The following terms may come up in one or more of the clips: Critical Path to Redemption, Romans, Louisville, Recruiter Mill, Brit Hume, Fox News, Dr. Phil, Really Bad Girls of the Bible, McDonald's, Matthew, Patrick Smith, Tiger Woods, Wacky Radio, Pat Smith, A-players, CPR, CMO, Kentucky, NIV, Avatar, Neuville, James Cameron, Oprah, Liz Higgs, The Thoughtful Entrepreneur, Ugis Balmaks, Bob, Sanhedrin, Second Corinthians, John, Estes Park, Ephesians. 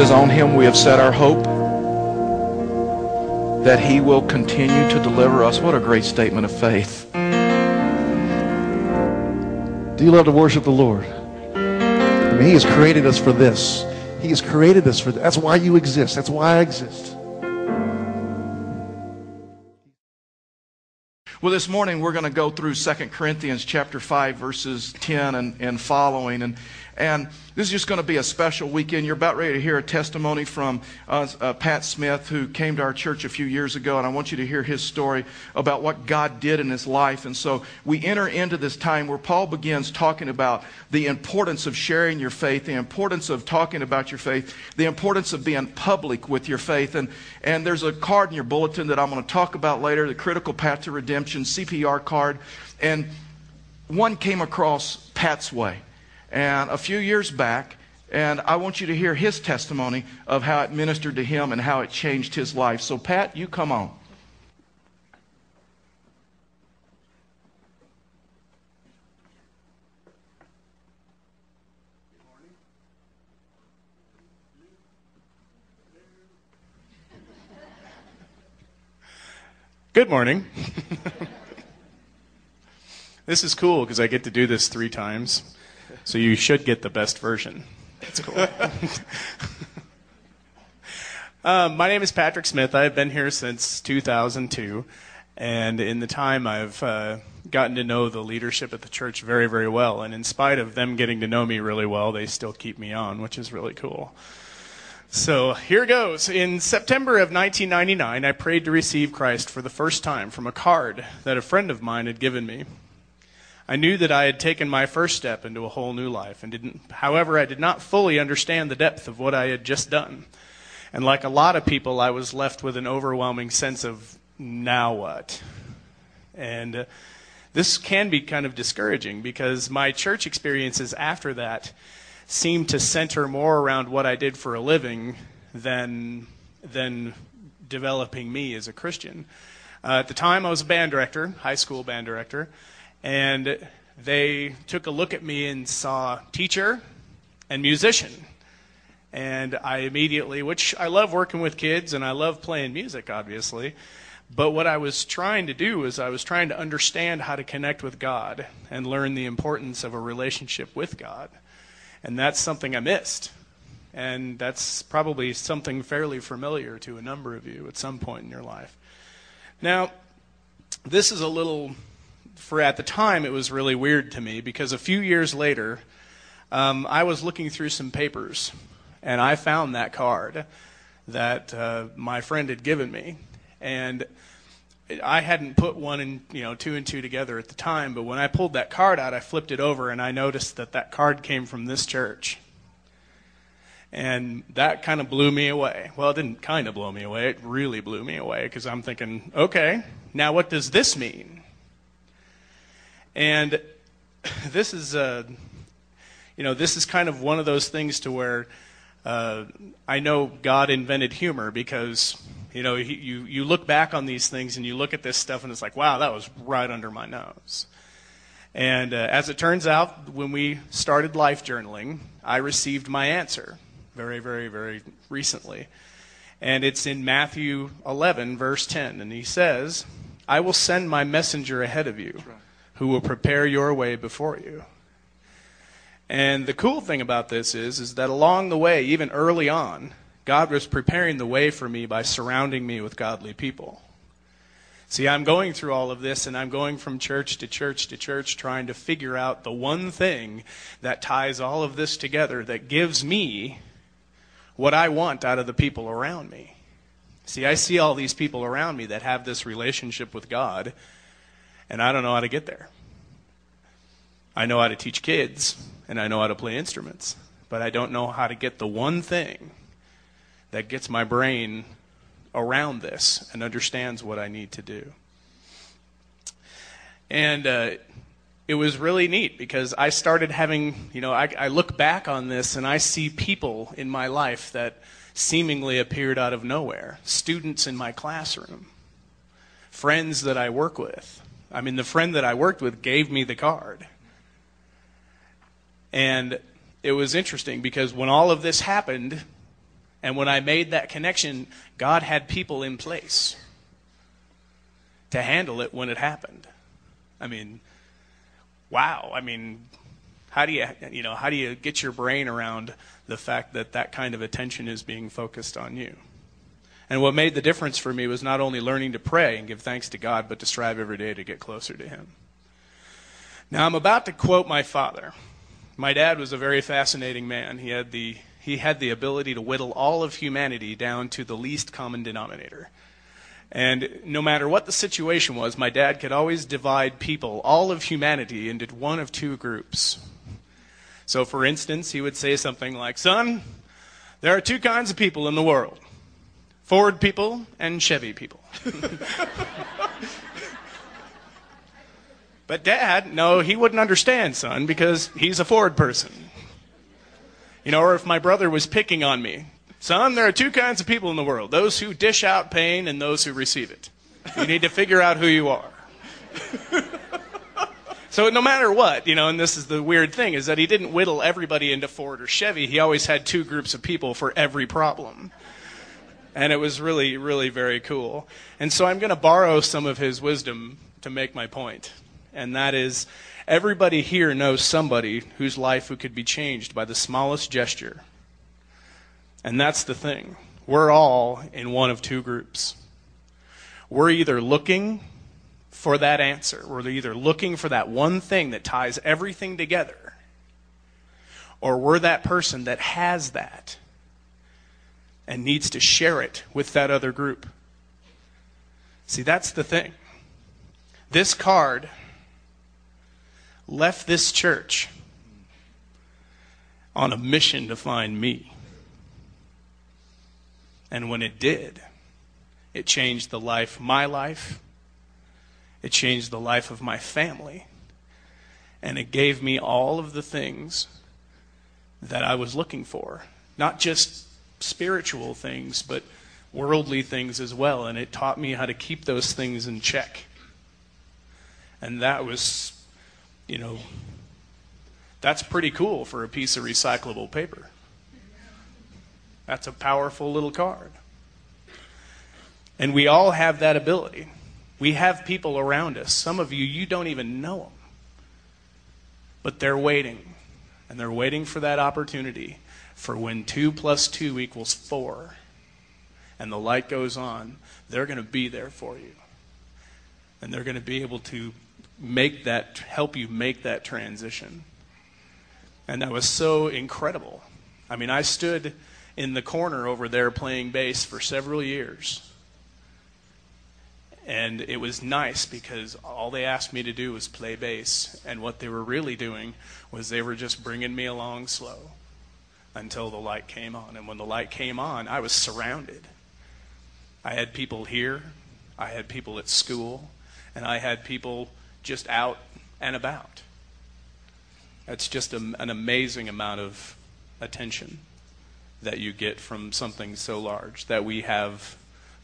says, on him we have set our hope, that he will continue to deliver us. What a great statement of faith. Do you love to worship the Lord? I mean, he has created us for this. He has created us for this. That's why you exist. That's why I exist. Well, this morning we're going to go through Second Corinthians chapter 5, verses 10 and following. And this is just going to be a special weekend. You're about ready to hear a testimony from Pat Smith, who came to our church a few years ago, and I want you to hear his story about what God did in his life. And so we enter into this time where Paul begins talking about the importance of sharing your faith, the importance of talking about your faith, the importance of being public with your faith. And there's a card in your bulletin that I'm going to talk about later, the Critical Path to Redemption, CPR card. And one came across Pat's way. And a few years back, and I want you to hear his testimony of how it ministered to him and how it changed his life. So, Pat, you come on. Good morning. This is cool because I get to do this 3 times. So you should get the best version. That's cool. My name is Patrick Smith. I've been here since 2002. And in the time, I've gotten to know the leadership at the church very, very well. And in spite of them getting to know me really well, they still keep me on, which is really cool. So here goes. In September of 1999, I prayed to receive Christ for the first time from a card that a friend of mine had given me. I knew that I had taken my first step into a whole new life, and however, I did not fully understand the depth of what I had just done. And like a lot of people, I was left with an overwhelming sense of, now what? And this can be kind of discouraging, because my church experiences after that seemed to center more around what I did for a living than developing me as a Christian. At the time, I was a band director, high school band director. And they took a look at me and saw teacher and musician. And I immediately, which I love working with kids and I love playing music, obviously. But what I was trying to do is I was trying to understand how to connect with God and learn the importance of a relationship with God. And that's something I missed. And that's probably something fairly familiar to a number of you at some point in your life. Now, this is a little... For at the time, it was really weird to me because a few years later, I was looking through some papers, and I found that card that my friend had given me, and I hadn't put one and two and two together at the time. But when I pulled that card out, I flipped it over, and I noticed that that card came from this church, and that kind of blew me away. Well, it didn't kind of blow me away; it really blew me away because I'm thinking, okay, now what does this mean? And this is, this is kind of one of those things to where I know God invented humor because, you look back on these things and you look at this stuff and it's like, wow, that was right under my nose. And as it turns out, when we started life journaling, I received my answer very, very, very recently. And it's in Matthew 11, verse 10. And he says, I will send my messenger ahead of you. Who will prepare your way before you. And the cool thing about this is that along the way, even early on, God was preparing the way for me by surrounding me with godly people. See, I'm going through all of this, and I'm going from church to church to church trying to figure out the one thing that ties all of this together that gives me what I want out of the people around me. See, I see all these people around me that have this relationship with God, and I don't know how to get there. I know how to teach kids, and I know how to play instruments, but I don't know how to get the one thing that gets my brain around this and understands what I need to do. And it was really neat because I started having, I look back on this and I see people in my life that seemingly appeared out of nowhere. Students in my classroom, friends that I work with. I mean, the friend that I worked with gave me the card. And it was interesting because when all of this happened, And when I made that connection, God had people in place to handle it when it happened. I mean, wow. I mean, how do you get your brain around the fact that that kind of attention is being focused on you? And what made the difference for me was not only learning to pray and give thanks to God, but to strive every day to get closer to Him. Now, I'm about to quote my father. My dad was a very fascinating man. He had the ability to whittle all of humanity down to the least common denominator. And no matter what the situation was, my dad could always divide people, all of humanity, into one of two groups. So, for instance, he would say something like, "Son, there are two kinds of people in the world, Ford people and Chevy people." But Dad, no, he wouldn't understand, son, because he's a Ford person. You know, or if my brother was picking on me, "Son, there are two kinds of people in the world, those who dish out pain and those who receive it. You need to figure out who you are." So no matter what, you know, and this is the weird thing, is that he didn't whittle everybody into Ford or Chevy. He always had two groups of people for every problem. And it was really, really very cool. And so I'm going to borrow some of his wisdom to make my point. And that is, everybody here knows somebody whose life could be changed by the smallest gesture. And that's the thing. We're all in one of two groups. We're either looking for that answer. We're either looking for that one thing that ties everything together, or we're that person that has that and needs to share it with that other group. See, that's the thing. This card left this church on a mission to find me. And when it did, it changed the life, my life. It changed the life of my family. And it gave me all of the things that I was looking for. Not just spiritual things, but worldly things as well. And it taught me how to keep those things in check. And that was, you know, that's pretty cool for a piece of recyclable paper. That's a powerful little card. And we all have that ability. We have people around us. Some of you, you don't even know them. But they're waiting. And they're waiting for that opportunity for when 2 + 2 = 4. And the light goes on. They're going to be there for you. And they're going to be able to help you make that transition. And that was so incredible. I mean, I stood in the corner over there playing bass for several years. And it was nice because all they asked me to do was play bass. And what they were really doing was they were just bringing me along slow until the light came on. And when the light came on, I was surrounded. I had people here. I had people at school. And I had people just out and about. That's just an amazing amount of attention that you get from something so large that we have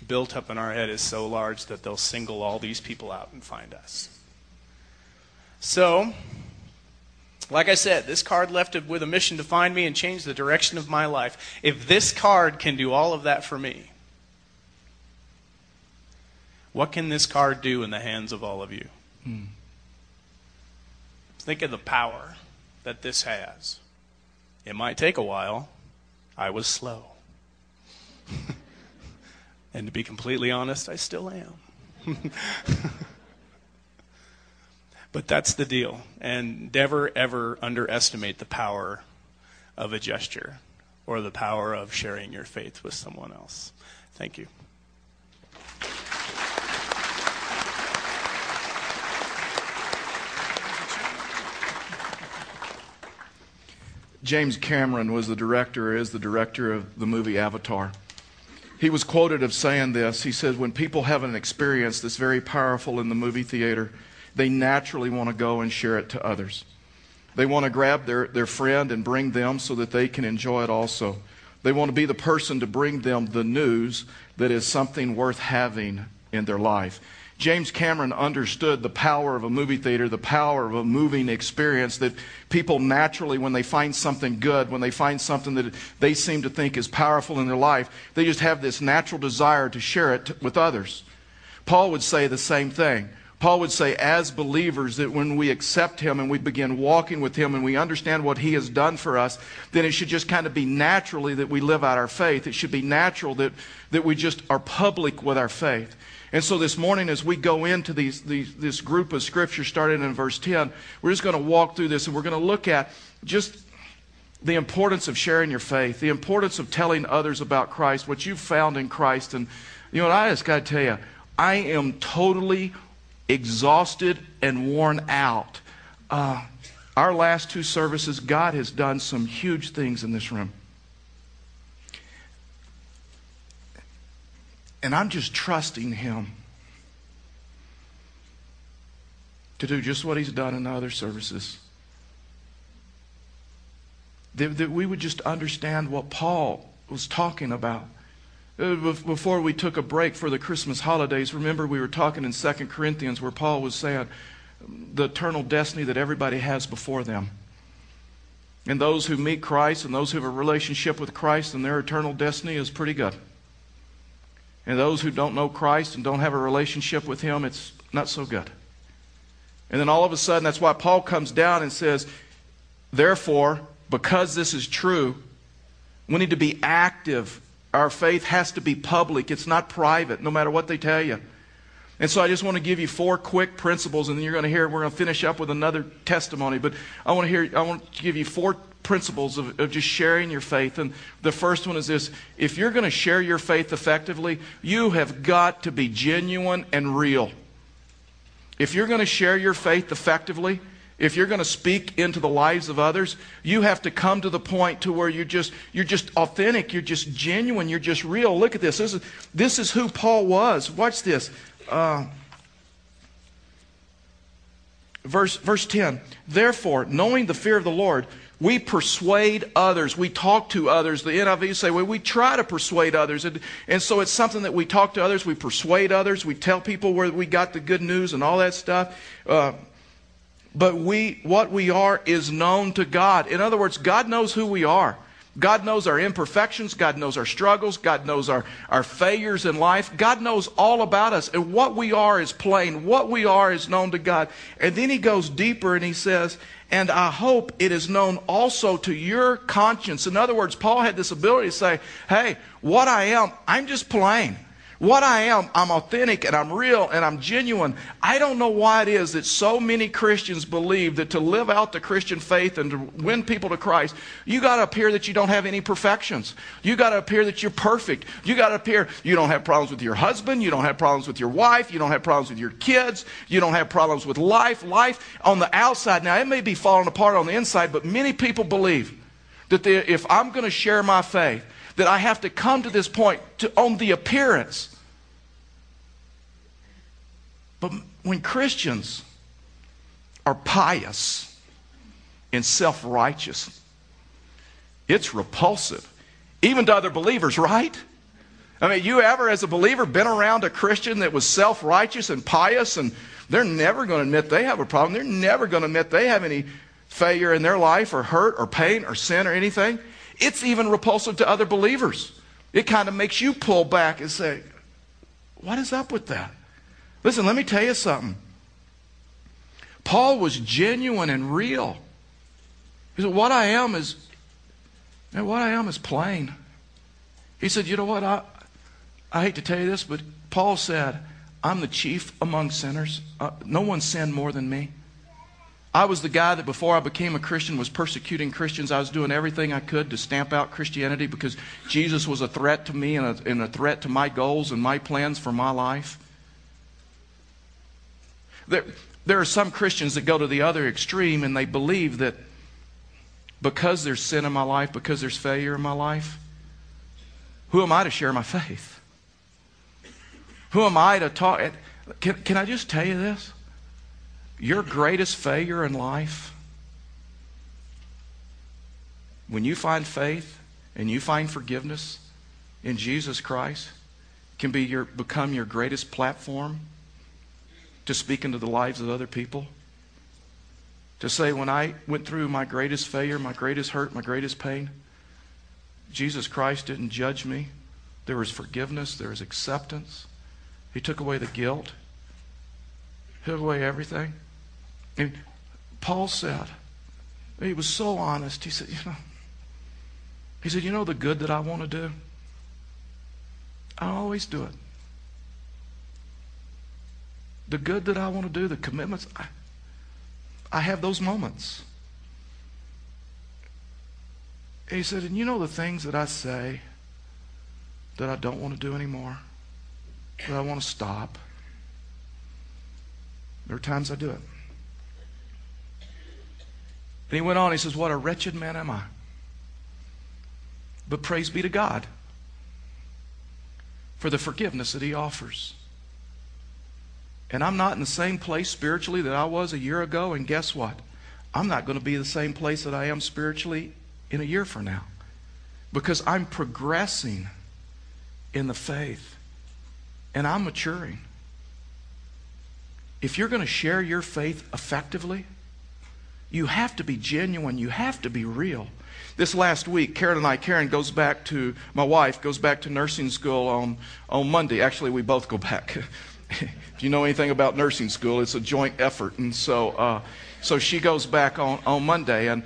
built up in our head is so large that they'll single all these people out and find us. So, like I said, this card left with a mission to find me and change the direction of my life. If this card can do all of that for me, what can this card do in the hands of all of you? Think of the power that this has. It might take a while. I was slow. And to be completely honest, I still am. But that's the deal. And never, ever underestimate the power of a gesture or the power of sharing your faith with someone else. Thank you. James Cameron is the director of the movie Avatar. He was quoted of saying this. He said, when people have an experience that's very powerful in the movie theater, they naturally want to go and share it to others. They want to grab their friend and bring them so that they can enjoy it also. They want to be the person to bring them the news that is something worth having in their life. James Cameron understood the power of a movie theater, the power of a moving experience, that people naturally, when they find something good, when they find something that they seem to think is powerful in their life, they just have this natural desire to share it with others. Paul would say the same thing. Paul would say, as believers, that when we accept him and we begin walking with him and we understand what he has done for us, then it should just kind of be naturally that we live out our faith. It should be natural that we just are public with our faith. And so this morning, as we go into this group of scripture starting in verse 10, we're just going to walk through this, and we're going to look at just the importance of sharing your faith, the importance of telling others about Christ, what you've found in Christ. And you know what, I just got to tell you, I am totally exhausted and worn out. Our last two services, God has done some huge things in this room. And I'm just trusting him to do just what he's done in the other services. That we would just understand what Paul was talking about. Before we took a break for the Christmas holidays, remember we were talking in Second Corinthians where Paul was saying the eternal destiny that everybody has before them. And those who meet Christ and those who have a relationship with Christ and their eternal destiny is pretty good. And those who don't know Christ and don't have a relationship with him, it's not so good. And then all of a sudden, that's why Paul comes down and says, therefore, because this is true, we need to be active. Our faith has to be public. It's not private, no matter what they tell you. And so I just want to give you four quick principles, and then you're going to hear, we're going to finish up with another testimony. But I want to give you four principles of just sharing your faith. And the first one is this: if you're going to share your faith effectively, you have got to be genuine and real. If you're going to share your faith effectively, if you're going to speak into the lives of others, you have to come to the point to where you're just authentic, you're just genuine, you're just real. Look at this. This is who Paul was. Watch this. Verse 10. Therefore, knowing the fear of the Lord, we persuade others. We talk to others. The NIV say, well, we try to persuade others. And so it's something that we talk to others. We persuade others. We tell people where we got the good news and all that stuff. But what we are is known to God. In other words, God knows who we are. God knows our imperfections. God knows our struggles. God knows our failures in life. God knows all about us. And what we are is plain. What we are is known to God. And then he goes deeper and he says, and I hope it is known also to your conscience. In other words, Paul had this ability to say, hey, what I am, I'm just plain. What I am, I'm authentic and I'm real and I'm genuine. I don't know why it is that so many Christians believe that to live out the Christian faith and to win people to Christ, you got to appear that you don't have any perfections. You got to appear that you're perfect. You got to appear you don't have problems with your husband. You don't have problems with your wife. You don't have problems with your kids. You don't have problems with life. Life on the outside. Now, it may be falling apart on the inside, but many people believe that if I'm going to share my faith, that I have to come to this point on the appearance. But when Christians are pious and self-righteous, it's repulsive, even to other believers, right? I mean, you ever, as a believer, been around a Christian that was self-righteous and pious, and they're never going to admit they have a problem. They're never going to admit they have any failure in their life or hurt or pain or sin or anything. It's even repulsive to other believers. It kind of makes you pull back and say, what is up with that? Listen, let me tell you something. Paul was genuine and real. He said, what I am is plain. He said, you know what, I hate to tell you this, but Paul said, I'm the chief among sinners. No one sinned more than me. I was the guy that before I became a Christian was persecuting Christians. I was doing everything I could to stamp out Christianity because Jesus was a threat to me and a threat to my goals and my plans for my life. There are some Christians that go to the other extreme and they believe that because there's sin in my life, because there's failure in my life, who am I to share my faith? Who am I to talk? Can I just tell you this? Your greatest failure in life, when you find faith and you find forgiveness in Jesus Christ, can become your greatest platform to speak into the lives of other people. To say, when I went through my greatest failure, my greatest hurt, my greatest pain, Jesus Christ didn't judge me. There was forgiveness. There was acceptance. He took away the guilt. He took away everything. And Paul said, he was so honest. He said, you know the good that I want to do? I always do it. The good that I want to do, the commitments, I have those moments. And he said, and you know the things that I say that I don't want to do anymore, that I want to stop. There are times I do it. And he went on, he says, what a wretched man am I. But praise be to God for the forgiveness that he offers. And I'm not in the same place spiritually that I was a year ago. And guess what? I'm not going to be the same place that I am spiritually in a year from now. Because I'm progressing in the faith. And I'm maturing. If you're going to share your faith effectively, you have to be genuine. You have to be real. This last week, Karen goes back to, my wife goes back to nursing school on Monday. Actually, we both go back. If you know anything about nursing school, it's a joint effort. And so she goes back on Monday. And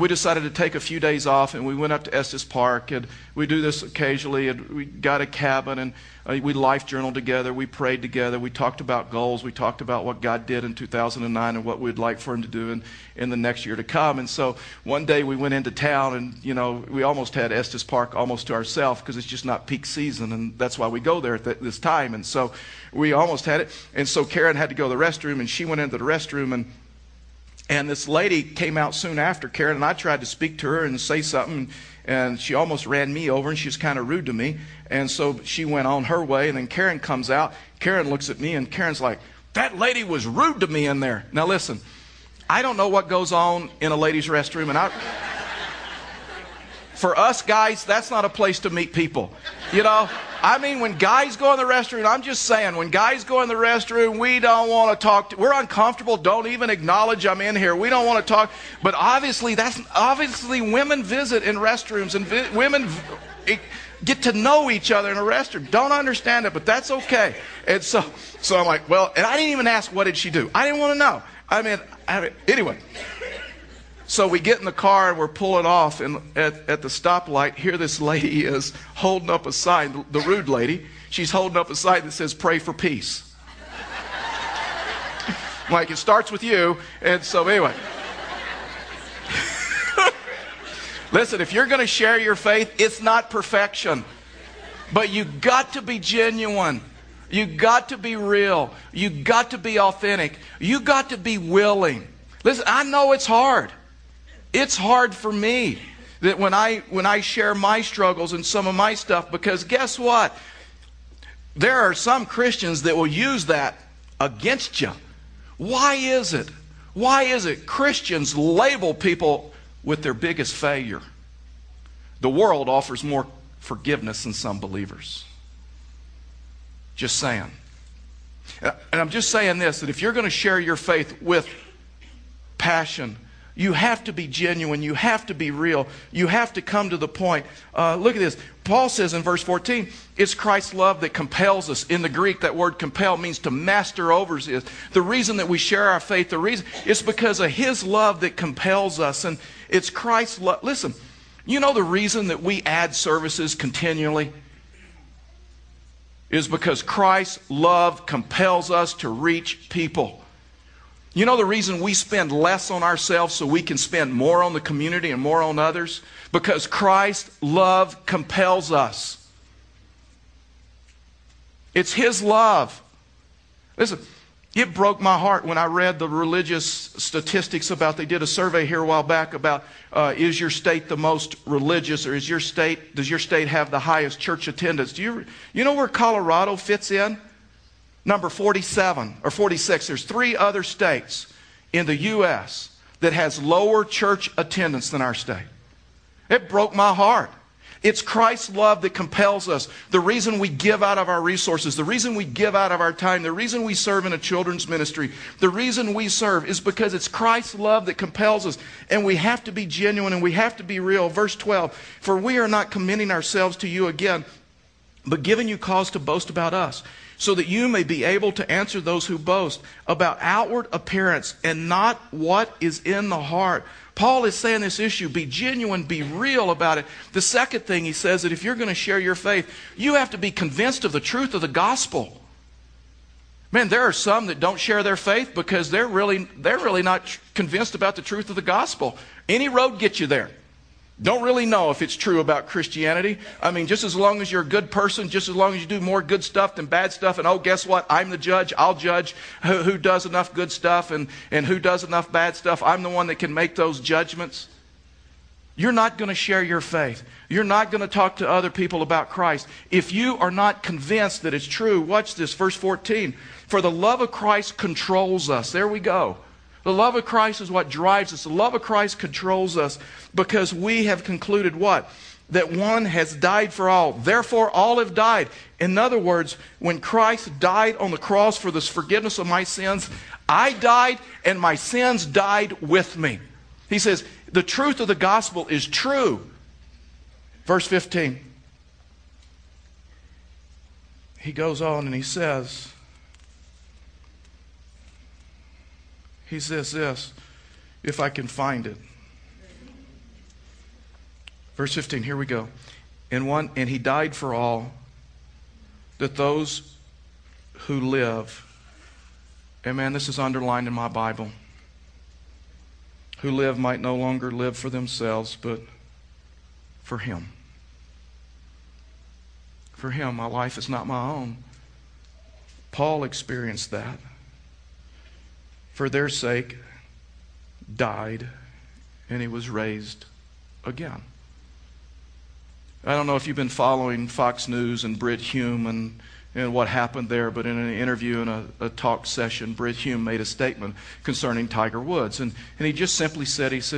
we decided to take a few days off, and we went up to Estes Park. And we do this occasionally. And we got a cabin, and we life journaled together. We prayed together. We talked about goals. We talked about what God did in 2009 and what we'd like for him to do in the next year to come. And so one day we went into town, and we almost had Estes Park almost to ourselves because it's just not peak season, and that's why we go there at this time. And so we almost had it. And so Karen had to go to the restroom, and she went into the restroom, and this lady came out soon after Karen, and I tried to speak to her and say something, and she almost ran me over, and she was kind of rude to me. And so she went on her way, and then Karen comes out. Karen looks at me, and Karen's like, that lady was rude to me in there. Now listen, I don't know what goes on in a lady's restroom, and for us guys, that's not a place to meet people. I mean, when guys go in the restroom, I'm just saying, when guys go in the restroom, we don't want to talk. We're uncomfortable. Don't even acknowledge I'm in here. We don't want to talk. But obviously women visit in restrooms, and women get to know each other in a restroom. Don't understand it, but that's okay. And so I'm like, well, and I didn't even ask what did she do. I didn't want to know. Anyway. So we get in the car and we're pulling off, and at the stoplight, here this lady is holding up a sign, the rude lady. She's holding up a sign that says, pray for peace. Like, it starts with you. And so anyway. Listen, if you're going to share your faith, it's not perfection. But you got to be genuine. You got to be real. You got to be authentic. You got to be willing. Listen, I know it's hard. It's hard for me that when I share my struggles and some of my stuff, because guess what? There are some Christians that will use that against you. Why is it? Why is it Christians label people with their biggest failure? The world offers more forgiveness than some believers. Just saying. And I'm just saying this, that if you're going to share your faith with passion, you have to be genuine. You have to be real. You have to come to the point. Look at this. Paul says in verse 14, it's Christ's love that compels us. In the Greek, that word compel means to master over. The reason that we share our faith, it's because of his love that compels us. And it's Christ's love. Listen, you know the reason that we add services continually? Is because Christ's love compels us to reach people. You know the reason we spend less on ourselves so we can spend more on the community and more on others? Because Christ's love compels us. It's his love. Listen, it broke my heart when I read the religious statistics about, they did a survey here a while back about is your state the most religious, or does your state have the highest church attendance? Do you know where Colorado fits in? Number 47 or 46, there's three other states in the U.S. that has lower church attendance than our state. It broke my heart. It's Christ's love that compels us. The reason we give out of our resources, the reason we give out of our time, the reason we serve in a children's ministry, the reason we serve is because it's Christ's love that compels us. And we have to be genuine and we have to be real. Verse 12, for we are not commending ourselves to you again, but giving you cause to boast about us, so that you may be able to answer those who boast about outward appearance and not what is in the heart. Paul is saying this issue, be genuine, be real about it. The second thing he says, that if you're going to share your faith, you have to be convinced of the truth of the gospel. Man, there are some that don't share their faith because they're really not convinced about the truth of the gospel. Any road gets you there. Don't really know if it's true about Christianity. I mean, just as long as you're a good person, just as long as you do more good stuff than bad stuff, and oh, guess what? I'm the judge. I'll judge who does enough good stuff and who does enough bad stuff. I'm the one that can make those judgments. You're not going to share your faith. You're not going to talk to other people about Christ if you are not convinced that it's true. Watch this, verse 14. For the love of Christ controls us. There we go. The love of Christ is what drives us. The love of Christ controls us because we have concluded what? That one has died for all. Therefore, all have died. In other words, when Christ died on the cross for the forgiveness of my sins, I died and my sins died with me. He says, the truth of the gospel is true. Verse 15. He goes on and he says, he says this, if I can find it. Verse 15, here we go. And he died for all, that those who live, and man, this is underlined in my Bible, who live might no longer live for themselves, but for him. For him, my life is not my own. Paul experienced that. For their sake, died, and he was raised again. I don't know if you've been following Fox News and Brit Hume and what happened there, but in an interview in a talk session, Brit Hume made a statement concerning Tiger Woods. And he just simply said, as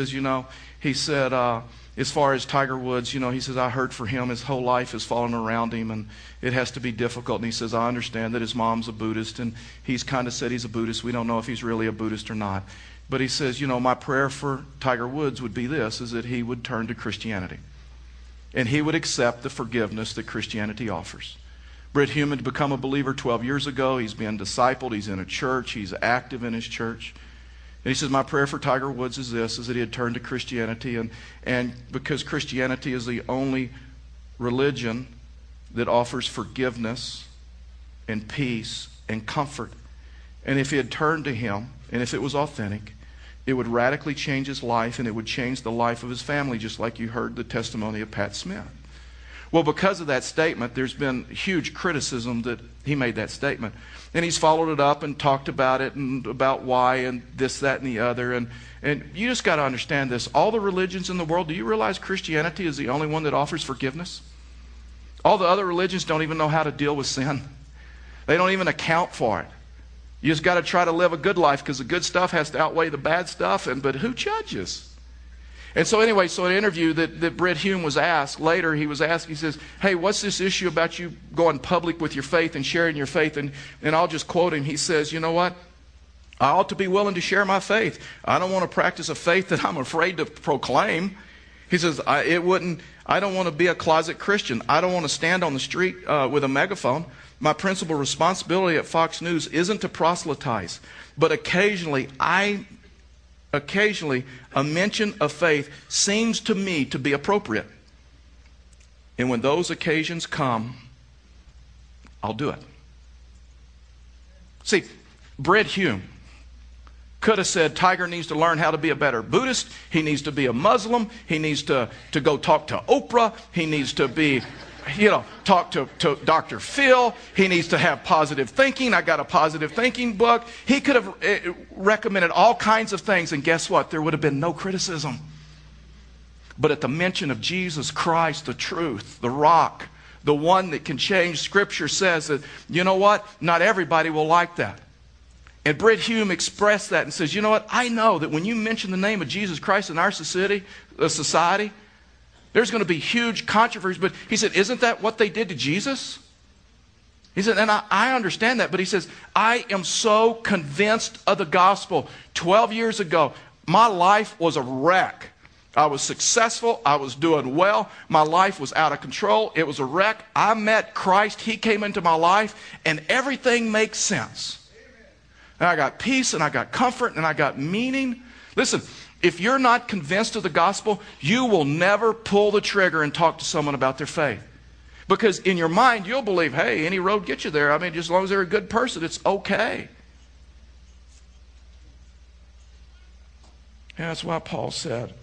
far as Tiger Woods, he says, I heard for him, his whole life has fallen around him and it has to be difficult. And he says, I understand that his mom's a Buddhist and he's kind of said he's a Buddhist. We don't know if he's really a Buddhist or not. But he says, my prayer for Tiger Woods would be this, is that he would turn to Christianity and he would accept the forgiveness that Christianity offers. Brit Hume had become a believer 12 years ago. He's been discipled. He's in a church. He's active in his church. And he says, my prayer for Tiger Woods is this, is that he had turned to Christianity. And because Christianity is the only religion that offers forgiveness and peace and comfort. And if he had turned to him, and if it was authentic, it would radically change his life and it would change the life of his family, just like you heard the testimony of Pat Smith. Well, because of that statement, there's been huge criticism that he made that statement. And he's followed it up and talked about it and about why and this, that, and the other. And you just got to understand this. All the religions in the world, do you realize Christianity is the only one that offers forgiveness? All the other religions don't even know how to deal with sin. They don't even account for it. You just got to try to live a good life because the good stuff has to outweigh the bad stuff. But who judges? And so anyway, so an interview that Brit Hume was asked, later he was asked, he says, hey, what's this issue about you going public with your faith and sharing your faith? And I'll just quote him. He says, you know what? I ought to be willing to share my faith. I don't want to practice a faith that I'm afraid to proclaim. He says, I don't want to be a closet Christian. I don't want to stand on the street with a megaphone. My principal responsibility at Fox News isn't to proselytize, but occasionally, a mention of faith seems to me to be appropriate. And when those occasions come, I'll do it. See, Brit Hume could have said, Tiger needs to learn how to be a better Buddhist. He needs to be a Muslim. He needs to go talk to Oprah. He needs to be... talk to Dr. Phil. He needs to have positive thinking. I got a positive thinking book. He could have recommended all kinds of things, and guess what? There would have been no criticism. But at the mention of Jesus Christ, the truth, the rock, the one that can change, Scripture says that, not everybody will like that. And Brit Hume expressed that and says, I know that when you mention the name of Jesus Christ in our society, There's going to be huge controversy. But he said, isn't that what they did to Jesus? He said, and I understand that, but he says, I am so convinced of the gospel. 12 years ago, my life was a wreck. I was successful. I was doing well. My life was out of control. It was a wreck. I met Christ. He came into my life, and everything makes sense. And I got peace, and I got comfort, and I got meaning. Listen, if you're not convinced of the gospel, you will never pull the trigger and talk to someone about their faith. Because in your mind, you'll believe, hey, any road gets you there. I mean, just as long as they're a good person, it's okay. And that's why Paul said,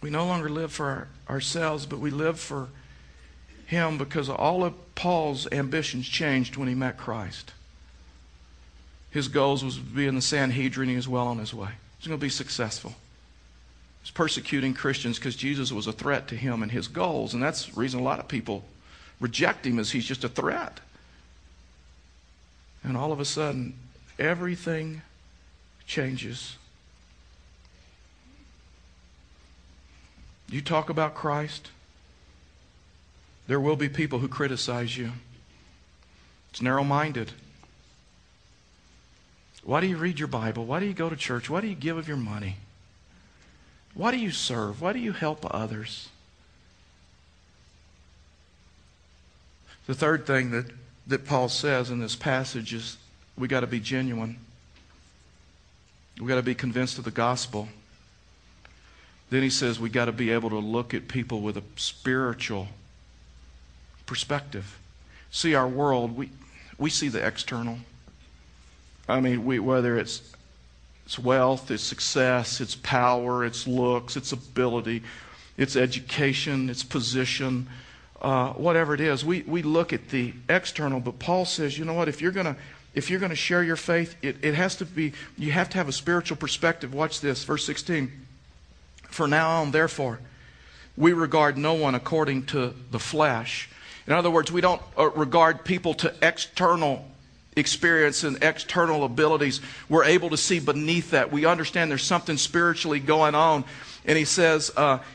we no longer live for ourselves, but we live for him, because all of Paul's ambitions changed when he met Christ. His goals was to be in the Sanhedrin. He was well on his way. He was going to be successful. He was persecuting Christians because Jesus was a threat to him and his goals, and that's the reason a lot of people reject him, is he's just a threat. And all of a sudden, everything changes. You talk about Christ, there will be people who criticize you. It's narrow-minded. Why do you read your Bible? Why do you go to church? Why do you give of your money? Why do you serve? Why do you help others? The third thing that Paul says in this passage is we got to be genuine. We got to be convinced of the gospel. Then he says we got to be able to look at people with a spiritual perspective. See, our world, we see the external. I mean, whether it's wealth, it's success, it's power, it's looks, it's ability, it's education, it's position, whatever it is, we look at the external. But Paul says, you know what? If you're gonna share your faith, it has to be. You have to have a spiritual perspective. Watch this, verse 16. From now on, therefore, we regard no one according to the flesh. In other words, we don't regard people to external experience and external abilities. We're able to see beneath that. We understand there's something spiritually going on. And he says,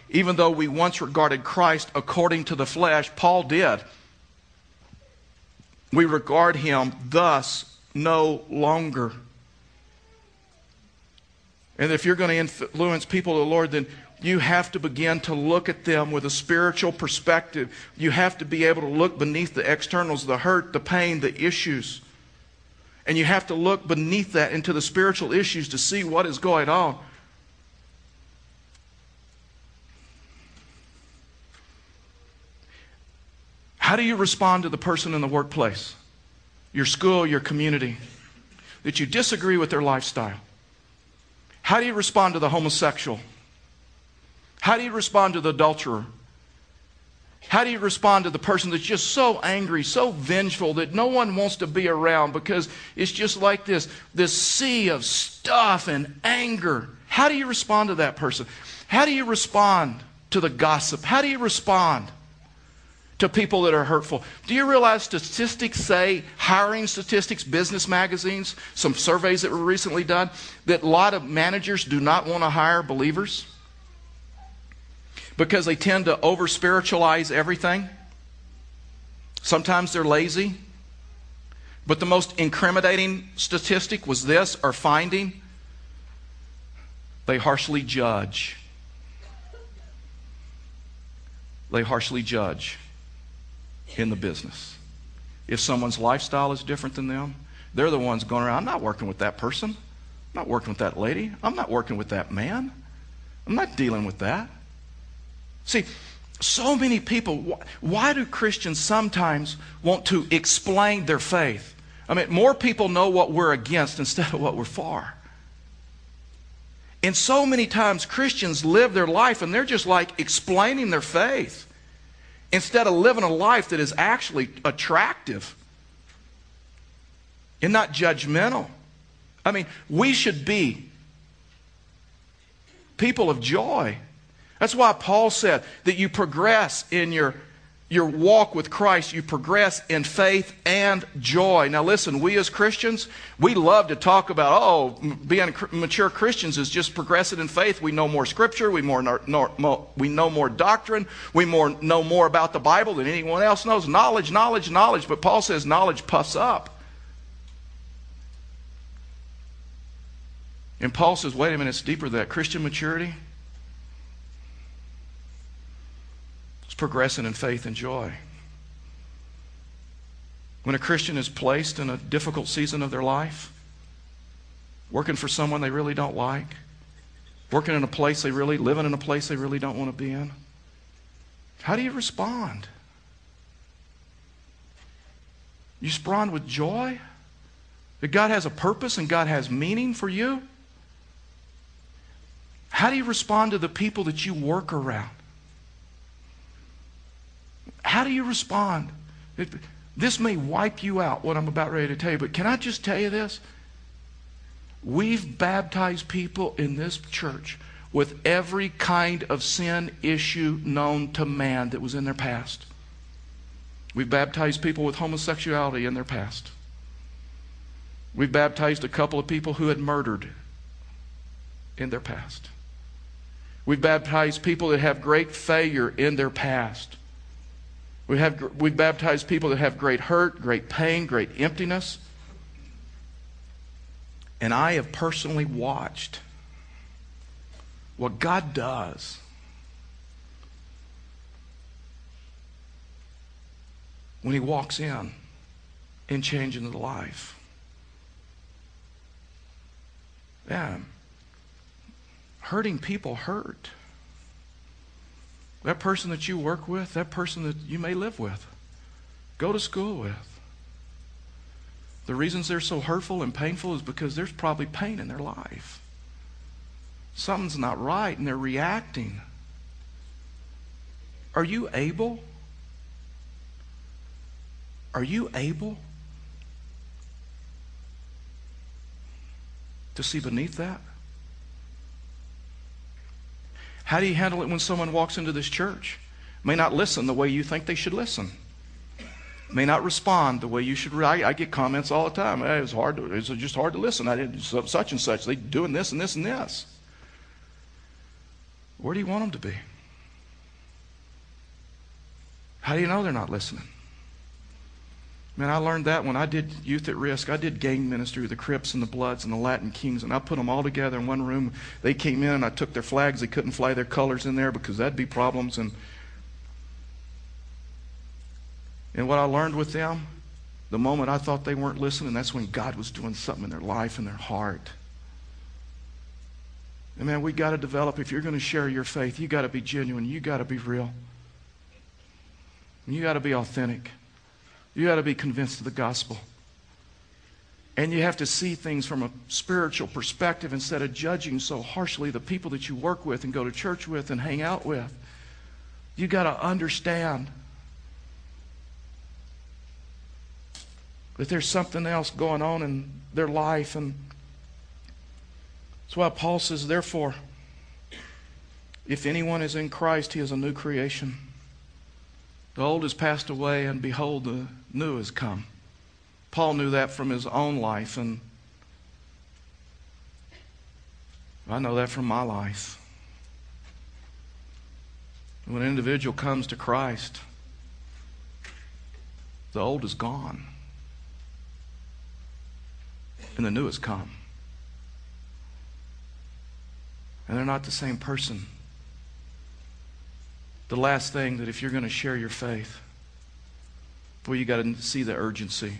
even though we once regarded Christ according to the flesh, Paul did. We regard him thus no longer. And if you're going to influence people to the Lord, then you have to begin to look at them with a spiritual perspective. You have to be able to look beneath the externals, the hurt, the pain, the issues. And you have to look beneath that into the spiritual issues to see what is going on. How do you respond to the person in the workplace, your school, your community, that you disagree with their lifestyle? How do you respond to the homosexual? How do you respond to the adulterer? How do you respond to the person that's just so angry, so vengeful, that no one wants to be around because it's just like this sea of stuff and anger? How do you respond to that person? How do you respond to the gossip? How do you respond to people that are hurtful? Do you realize statistics say, hiring statistics, business magazines, some surveys that were recently done, that a lot of managers do not want to hire believers? Because they tend to over-spiritualize everything. Sometimes they're lazy. But the most incriminating statistic was this, or finding: they harshly judge. They harshly judge in the business. If someone's lifestyle is different than them, they're the ones going around, I'm not working with that person. I'm not working with that lady. I'm not working with that man. I'm not dealing with that. See, so many people, why do Christians sometimes want to explain their faith? I mean, more people know what we're against instead of what we're for. And so many times Christians live their life and they're just like explaining their faith instead of living a life that is actually attractive and not judgmental. I mean, we should be people of joy. That's why Paul said that you progress in your your walk with Christ, you progress in faith and joy. Now listen, we as Christians, we love to talk about, oh, being mature Christians is just progressing in faith. We know more Scripture, we know more doctrine, know more about the Bible than anyone else knows. Knowledge, knowledge, knowledge. But Paul says knowledge puffs up. And Paul says, wait a minute, it's deeper than that. Christian maturity, progressing in faith and joy. When a Christian is placed in a difficult season of their life, working for someone they really don't like, living in a place they really don't want to be in, how do you respond? You respond with joy that God has a purpose and God has meaning for you. How do you respond to the people that you work around? How do you respond? This may wipe you out, what I'm about ready to tell you, but can I just tell you this? We've baptized people in this church with every kind of sin issue known to man that was in their past. We've baptized people with homosexuality in their past. We've baptized a couple of people who had murdered in their past. We've baptized people that have great failure in their past. We've baptized people that have great hurt, great pain, great emptiness. And I have personally watched what God does when He walks in and changes the life. Yeah. Hurting people hurt. That person that you work with, that person that you may live with, go to school with. The reasons they're so hurtful and painful is because there's probably pain in their life. Something's not right and they're reacting. Are you able? Are you able to see beneath that? How do you handle it when someone walks into this church? May not listen the way you think they should listen. May not respond the way you should. I get comments all the time. Hey, it's just hard to listen. I did such and such. They're doing this and this and this. Where do you want them to be? How do you know they're not listening? Man, I learned that when I did Youth at Risk. I did gang ministry with the Crips and the Bloods and the Latin Kings, and I put them all together in one room. They came in and I took their flags. They couldn't fly their colors in there because that'd be problems. And what I learned with them, the moment I thought they weren't listening, that's when God was doing something in their life and their heart. And man, we got to develop. If you're going to share your faith, you got to be genuine. You got to be real. You got to be authentic. You got to be convinced of the gospel. And you have to see things from a spiritual perspective instead of judging so harshly the people that you work with and go to church with and hang out with. You got to understand that there's something else going on in their life. And that's why Paul says, therefore, if anyone is in Christ, he is a new creation. The old has passed away, and behold, the new has come. Paul knew that from his own life, and I know that from my life. When an individual comes to Christ, the old is gone, and the new has come. And they're not the same person. The last thing, that if you're going to share your faith, boy, you got to see the urgency.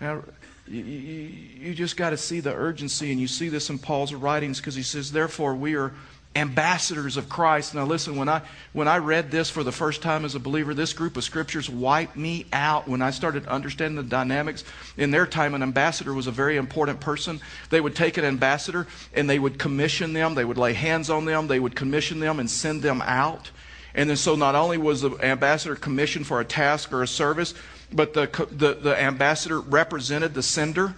Now, you just got to see the urgency, and you see this in Paul's writings because he says, therefore, we are ambassadors of Christ. Now listen, when I read this for the first time as a believer, this group of scriptures wiped me out when I started understanding the dynamics. In their time, an ambassador was a very important person. They would take an ambassador and they would commission them. They would lay hands on them. They would commission them and send them out. And then so not only was the ambassador commissioned for a task or a service, but the ambassador represented the sender,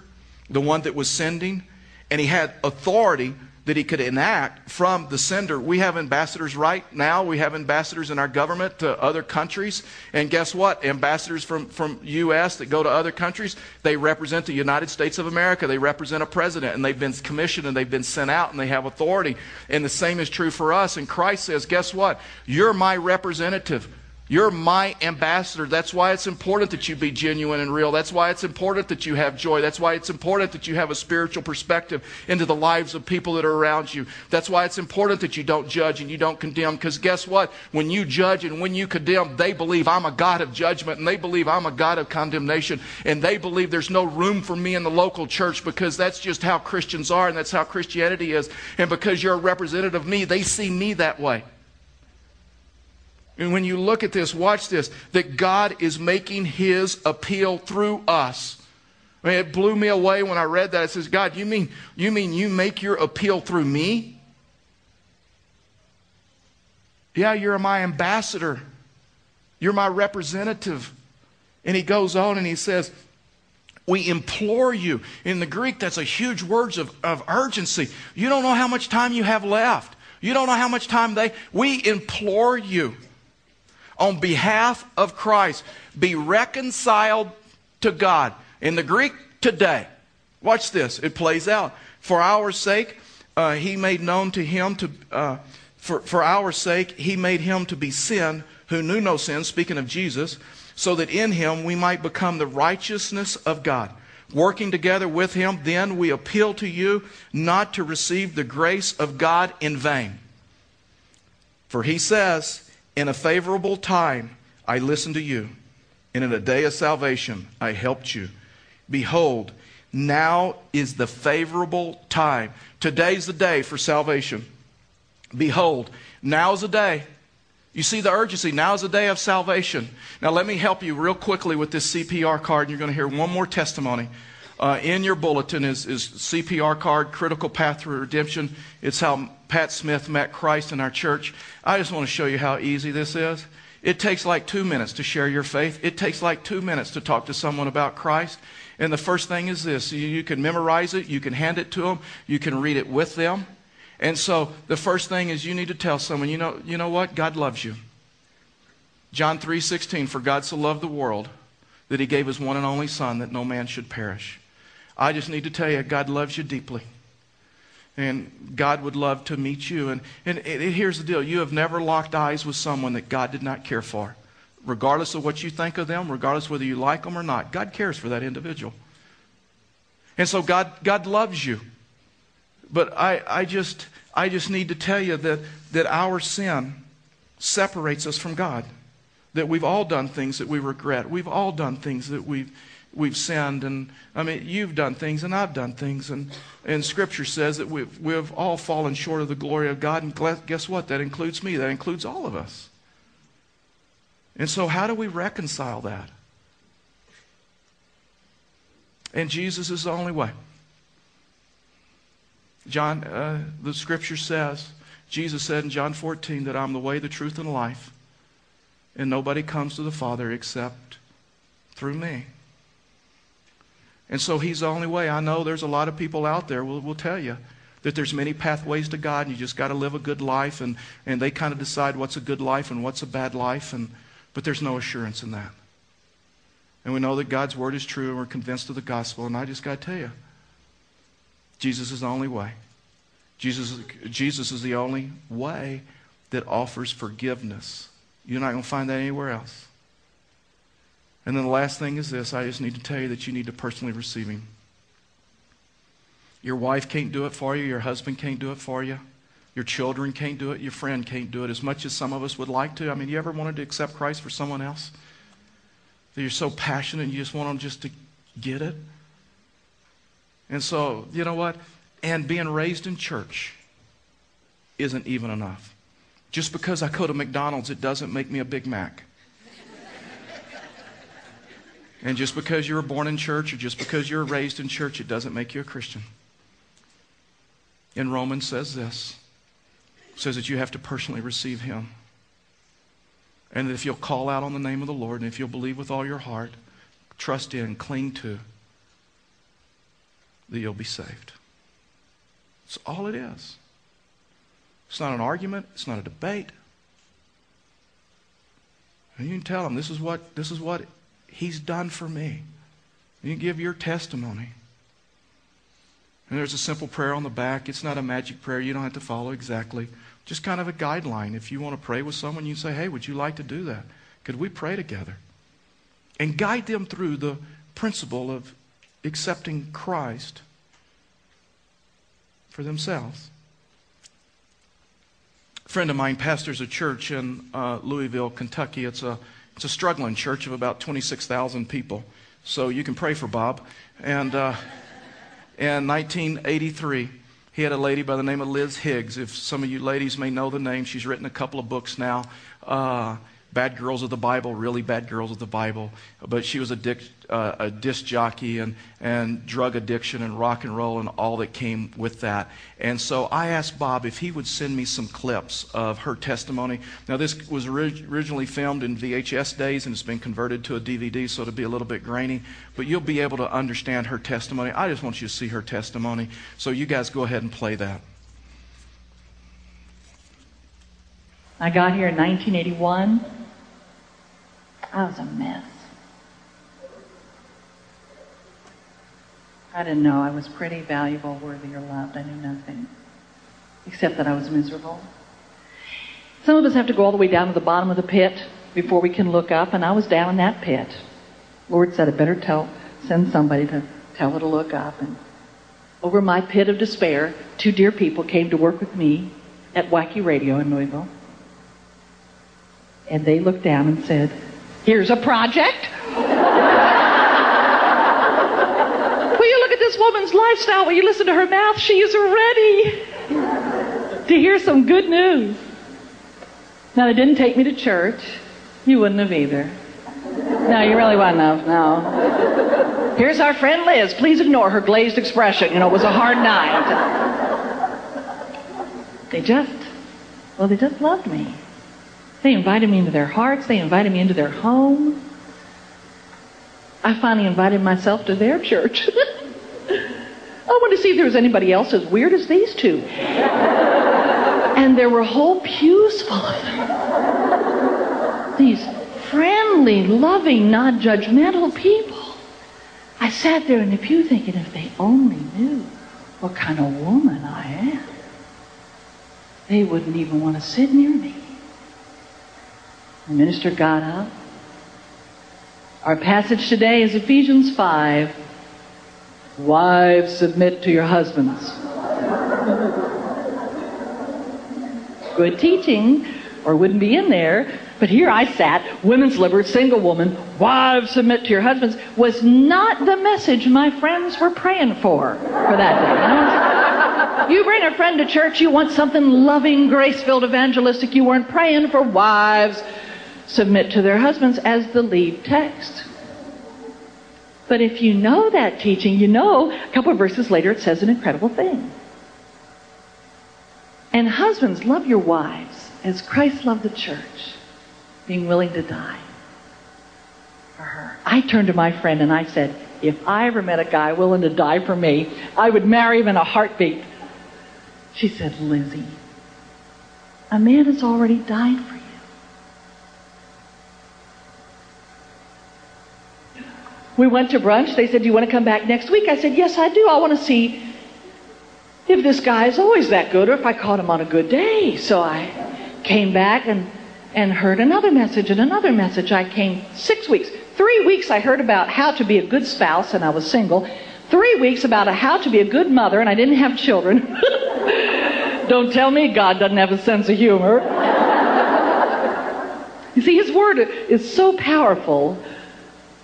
the one that was sending, and he had authority that he could enact from the sender. We have ambassadors right now. We have ambassadors in our government to other countries. And guess what? Ambassadors from U.S. that go to other countries, they represent the United States of America. They represent a president, and they've been commissioned, and they've been sent out, and they have authority. And the same is true for us. And Christ says, guess what? You're my representative. You're my ambassador. That's why it's important that you be genuine and real. That's why it's important that you have joy. That's why it's important that you have a spiritual perspective into the lives of people that are around you. That's why it's important that you don't judge and you don't condemn. Because guess what? When you judge and when you condemn, they believe I'm a God of judgment, and they believe I'm a God of condemnation, and they believe there's no room for me in the local church, because that's just how Christians are, and that's how Christianity is. And because you're a representative of me, they see me that way. And when you look at this, watch this, that God is making his appeal through us. I mean, it blew me away when I read that. It says, God, you mean you make your appeal through me? Yeah, you're my ambassador. You're my representative. And he goes on and he says, we implore you. In the Greek, that's a huge word of urgency. You don't know how much time you have left. You don't know how much time we implore you. On behalf of Christ, be reconciled to God. In the Greek, today. Watch this. It plays out. For our sake, he made known to him to... For our sake, he made him to be sin, who knew no sin, speaking of Jesus, so that in him we might become the righteousness of God. Working together with him, then we appeal to you not to receive the grace of God in vain. For he says... in a favorable time, I listened to you. And in a day of salvation, I helped you. Behold, now is the favorable time. Today's the day for salvation. Behold, now's the day. You see the urgency. Now's the day of salvation. Now let me help you real quickly with this CPR card. And you're going to hear one more testimony. In your bulletin is CPR card, Critical Path to Redemption. It's how Pat Smith met Christ in our church. I just want to show you how easy this is. It takes like 2 minutes to share your faith. It takes like 2 minutes to talk to someone about Christ. And the first thing is this. You can memorize it. You can hand it to them. You can read it with them. And so the first thing is you need to tell someone, you know what? God loves you. John 3:16, for God so loved the world that he gave his one and only son that no man should perish. I just need to tell you, God loves you deeply. And God would love to meet you. And here's the deal. You have never locked eyes with someone that God did not care for. Regardless of what you think of them, regardless whether you like them or not, God cares for that individual. And so God loves you. But I just need to tell you that our sin separates us from God. That we've all done things that we regret. We've all done things that we've sinned, and I mean, you've done things, and I've done things, and Scripture says that we've all fallen short of the glory of God. And guess what? That includes me. That includes all of us. And so, how do we reconcile that? And Jesus is the only way. John, the Scripture says, Jesus said in John 14 that I'm the way, the truth, and life. And nobody comes to the Father except through me. And so he's the only way. I know there's a lot of people out there will tell you that there's many pathways to God, and you just got to live a good life, and they kind of decide what's a good life and what's a bad life, but there's no assurance in that. And we know that God's word is true, and we're convinced of the gospel, and I just got to tell you, Jesus is the only way. Jesus is the only way that offers forgiveness. You're not going to find that anywhere else. And then the last thing is this. I just need to tell you that you need to personally receive him. Your wife can't do it for you. Your husband can't do it for you. Your children can't do it. Your friend can't do it, as much as some of us would like to. I mean, you ever wanted to accept Christ for someone else? That you're so passionate and you just want them just to get it? And so, you know what? And being raised in church isn't even enough. Just because I go to McDonald's, it doesn't make me a Big Mac. And just because you were born in church, or just because you were raised in church, it doesn't make you a Christian. And Romans says this. It says that you have to personally receive him. And that if you'll call out on the name of the Lord, and if you'll believe with all your heart, trust in, cling to, that you'll be saved. That's all it is. It's not an argument. It's not a debate. And you can tell him, this is what he's done for me. And you give your testimony. And there's a simple prayer on the back. It's not a magic prayer. You don't have to follow exactly. Just kind of a guideline. If you want to pray with someone, you say, hey, would you like to do that? Could we pray together? And guide them through the principle of accepting Christ for themselves. A friend of mine pastors a church in Louisville, Kentucky. It's a struggling church of about 26,000 people. So you can pray for Bob. And in 1983, he had a lady by the name of Liz Higgs. If some of you ladies may know the name, she's written a couple of books now. Bad Girls of the Bible, Really Bad Girls of the Bible. But she was a disc jockey and drug addiction and rock and roll and all that came with that. And so I asked Bob if he would send me some clips of her testimony. Now this was originally filmed in VHS days, and it's been converted to a DVD, so it'll be a little bit grainy. But you'll be able to understand her testimony. I just want you to see her testimony. So you guys go ahead and play that. I got here in 1981. I was a mess. I didn't know I was pretty, valuable, worthy, or loved. I knew nothing, except that I was miserable. Some of us have to go all the way down to the bottom of the pit before we can look up, and I was down in that pit. Lord said, I better send somebody to tell her to look up. And over my pit of despair, two dear people came to work with me at Wacky Radio in Neuville. And they looked down and said, here's a project. Will you look at this woman's lifestyle? Will you listen to her mouth? She is ready to hear some good news. Now, they didn't take me to church. You wouldn't have either. No, you really wouldn't have, no. Here's our friend Liz. Please ignore her glazed expression. You know, it was a hard night. They just loved me. They invited me into their hearts. They invited me into their home. I finally invited myself to their church. I wanted to see if there was anybody else as weird as these two. And there were whole pews full of them. These friendly, loving, non-judgmental people. I sat there in the pew thinking, if they only knew what kind of woman I am, they wouldn't even want to sit near me. The minister got up. Our passage today is Ephesians 5. Wives, submit to your husbands. Good teaching, or wouldn't be in there. But here I sat, women's liberal, single woman, wives, submit to your husbands, was not the message my friends were praying for that day. You bring a friend to church, you want something loving, grace-filled, evangelistic. You weren't praying for wives submit to their husbands as the lead text. But if you know that teaching, you know a couple of verses later it says an incredible thing. And husbands, love your wives as Christ loved the church, being willing to die for her. I turned to my friend and I said, if I ever met a guy willing to die for me, I would marry him in a heartbeat. She said, Lizzie, a man has already died for you. We went to brunch. They said, do you want to come back next week? I said, yes, I do. I want to see if this guy is always that good or if I caught him on a good day. So I came back and heard another message and another message. I came 6 weeks. 3 weeks I heard about how to be a good spouse, and I was single. 3 weeks about how to be a good mother, and I didn't have children. Don't tell me God doesn't have a sense of humor. You see, his word is so powerful.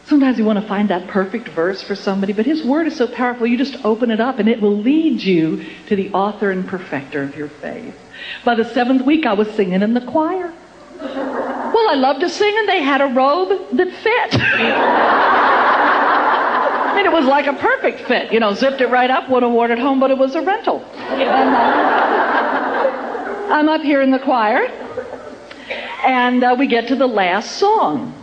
Sometimes you want to find that perfect verse for somebody, but his word is so powerful, you just open it up and it will lead you to the author and perfecter of your faith. By the seventh week, I was singing in the choir. Well, I love to sing, and they had a robe that fit. I mean, it was like a perfect fit. You know, zipped it right up, would have worn it home, but it was a rental. And, I'm up here in the choir, and we get to the last song.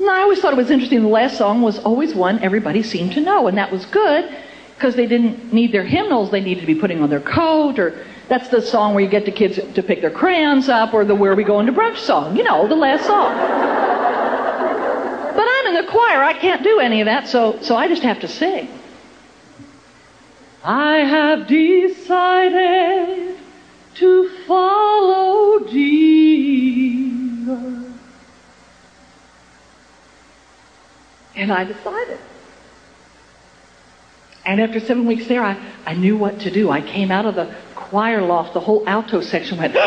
And I always thought it was interesting. The last song was always one everybody seemed to know, and that was good because they didn't need their hymnals they needed to be putting on their coat, or that's the song where you get the kids to pick their crayons up, or the Where Are We Going to Brunch song, you know, the last song. But I'm in the choir, I can't do any of that, so I just have to sing. I have decided to follow Jesus. And I decided. And after 7 weeks there, I knew what to do. I came out of the choir loft, the whole alto section went, we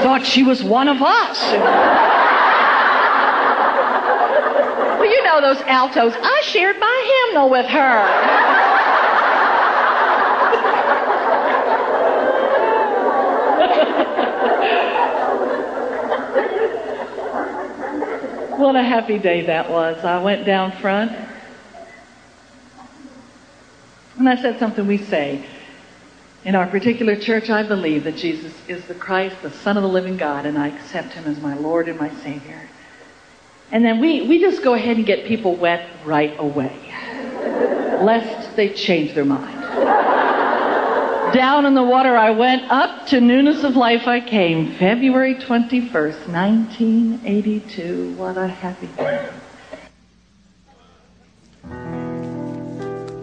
thought she was one of us. Well, you know those altos. I shared my hymnal with her. What a happy day that was. I went down front and I said something we say in our particular church. I believe that Jesus is the Christ, the Son of the living God, and I accept him as my Lord and my Savior. And then we just go ahead and get people wet right away, lest they change their mind. Down in the water I went, up to newness of life I came. February 21st, 1982. What a happy day.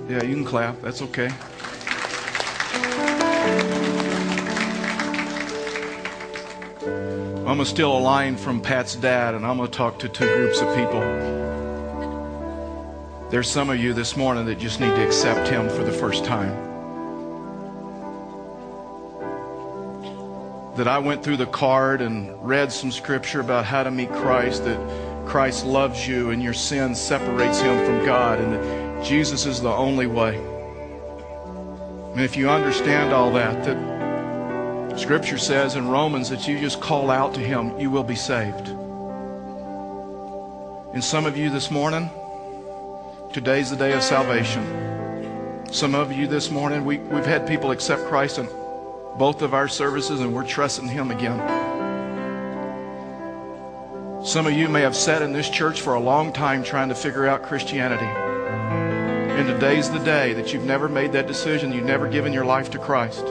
Yeah, you can clap. That's okay. I'm going to steal a line from Pat's dad, and I'm going to talk to two groups of people. There's some of you this morning that just need to accept him for the first time. That I went through the card and read some scripture about how to meet Christ, that Christ loves you and your sin separates him from God, and that Jesus is the only way. And if you understand all that, that scripture says in Romans that you just call out to him, you will be saved. And some of you this morning, today's the day of salvation. Some of you this morning, we've had people accept Christ and both of our services, and we're trusting him again. Some of you may have sat in this church for a long time trying to figure out Christianity. And today's the day that you've never made that decision, you've never given your life to Christ.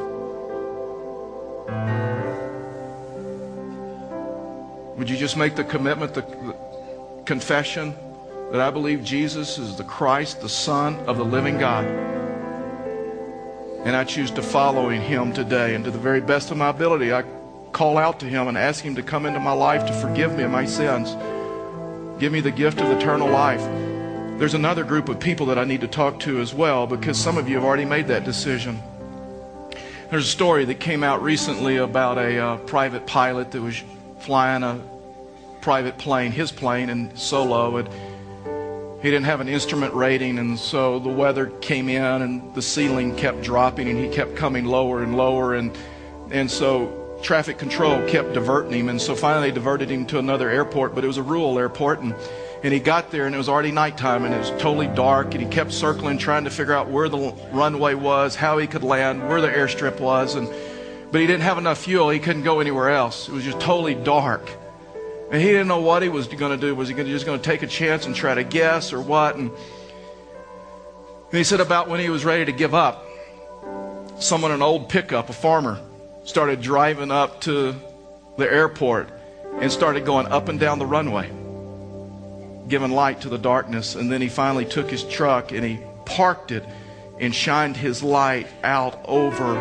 Would you just make the commitment, the confession that I believe Jesus is the Christ, the Son of the living God? And I choose to follow in him today. And to the very best of my ability, I call out to him and ask him to come into my life to forgive me of my sins. Give me the gift of eternal life. There's another group of people that I need to talk to as well, because some of you have already made that decision. There's a story that came out recently about a private pilot that was flying a private plane, his plane, and solo. He didn't have an instrument rating, and so the weather came in and the ceiling kept dropping and he kept coming lower and lower, and so traffic control kept diverting him, and so finally they diverted him to another airport, but it was a rural airport, and he got there and it was already nighttime and it was totally dark, and he kept circling trying to figure out where the runway was, how he could land, where the airstrip was, but he didn't have enough fuel, he couldn't go anywhere else. It was just totally dark. And he didn't know what he was going to do. Was he just going to take a chance and try to guess or what? And he said about when he was ready to give up, someone in an old pickup, a farmer, started driving up to the airport and started going up and down the runway, giving light to the darkness. And then he finally took his truck and he parked it and shined his light out over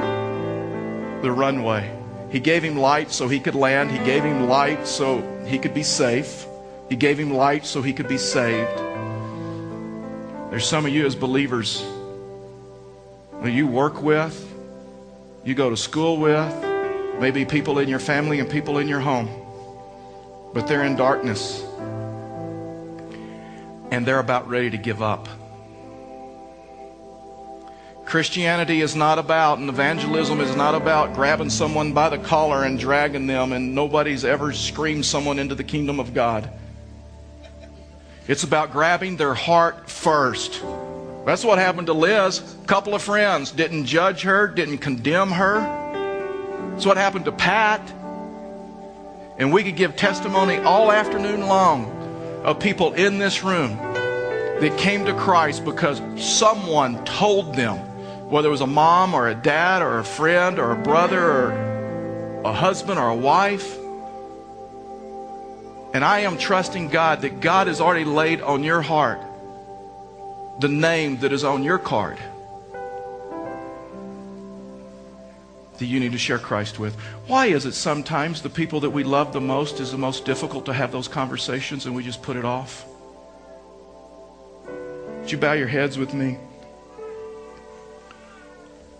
the runway. He gave him light so he could land. He gave him light so he could be safe. He gave him light so he could be saved. There's some of you as believers who you work with, you go to school with, maybe people in your family and people in your home, but they're in darkness and they're about ready to give up. Christianity is not about, and evangelism is not about grabbing someone by the collar and dragging them, and nobody's ever screamed someone into the kingdom of God. It's about grabbing their heart first. That's what happened to Liz. A couple of friends didn't judge her, didn't condemn her. That's what happened to Pat. And we could give testimony all afternoon long of people in this room that came to Christ because someone told them, whether it was a mom or a dad or a friend or a brother or a husband or a wife. And I am trusting God that God has already laid on your heart the name that is on your card that you need to share Christ with. Why is it sometimes the people that we love the most is the most difficult to have those conversations and we just put it off? Would you bow your heads with me?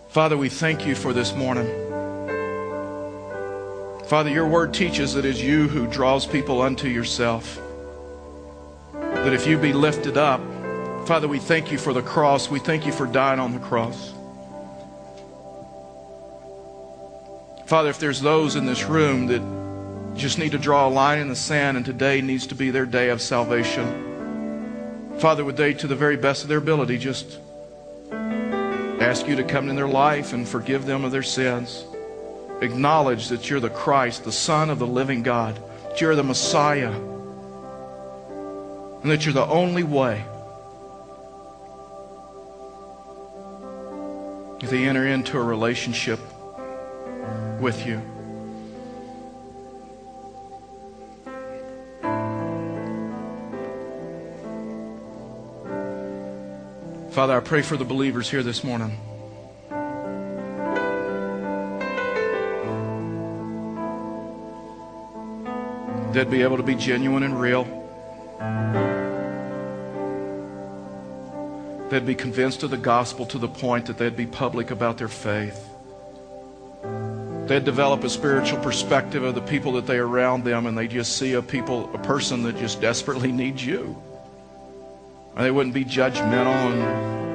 Father, we thank you for this morning. Father, your word teaches that it is you who draws people unto yourself. That if you be lifted up, Father, we thank you for the cross. We thank you for dying on the cross. Father, if there's those in this room that just need to draw a line in the sand and today needs to be their day of salvation, Father, would they, to the very best of their ability, just ask you to come into their life and forgive them of their sins. Acknowledge that you're the Christ, the Son of the living God, that you're the Messiah, and that you're the only way. If they enter into a relationship with you. Father, I pray for the believers here this morning. They'd be able to be genuine and real. They'd be convinced of the gospel to the point that they'd be public about their faith. They'd develop a spiritual perspective of the people that they are around them, and they just see a person that just desperately needs you. And they wouldn't be judgmental and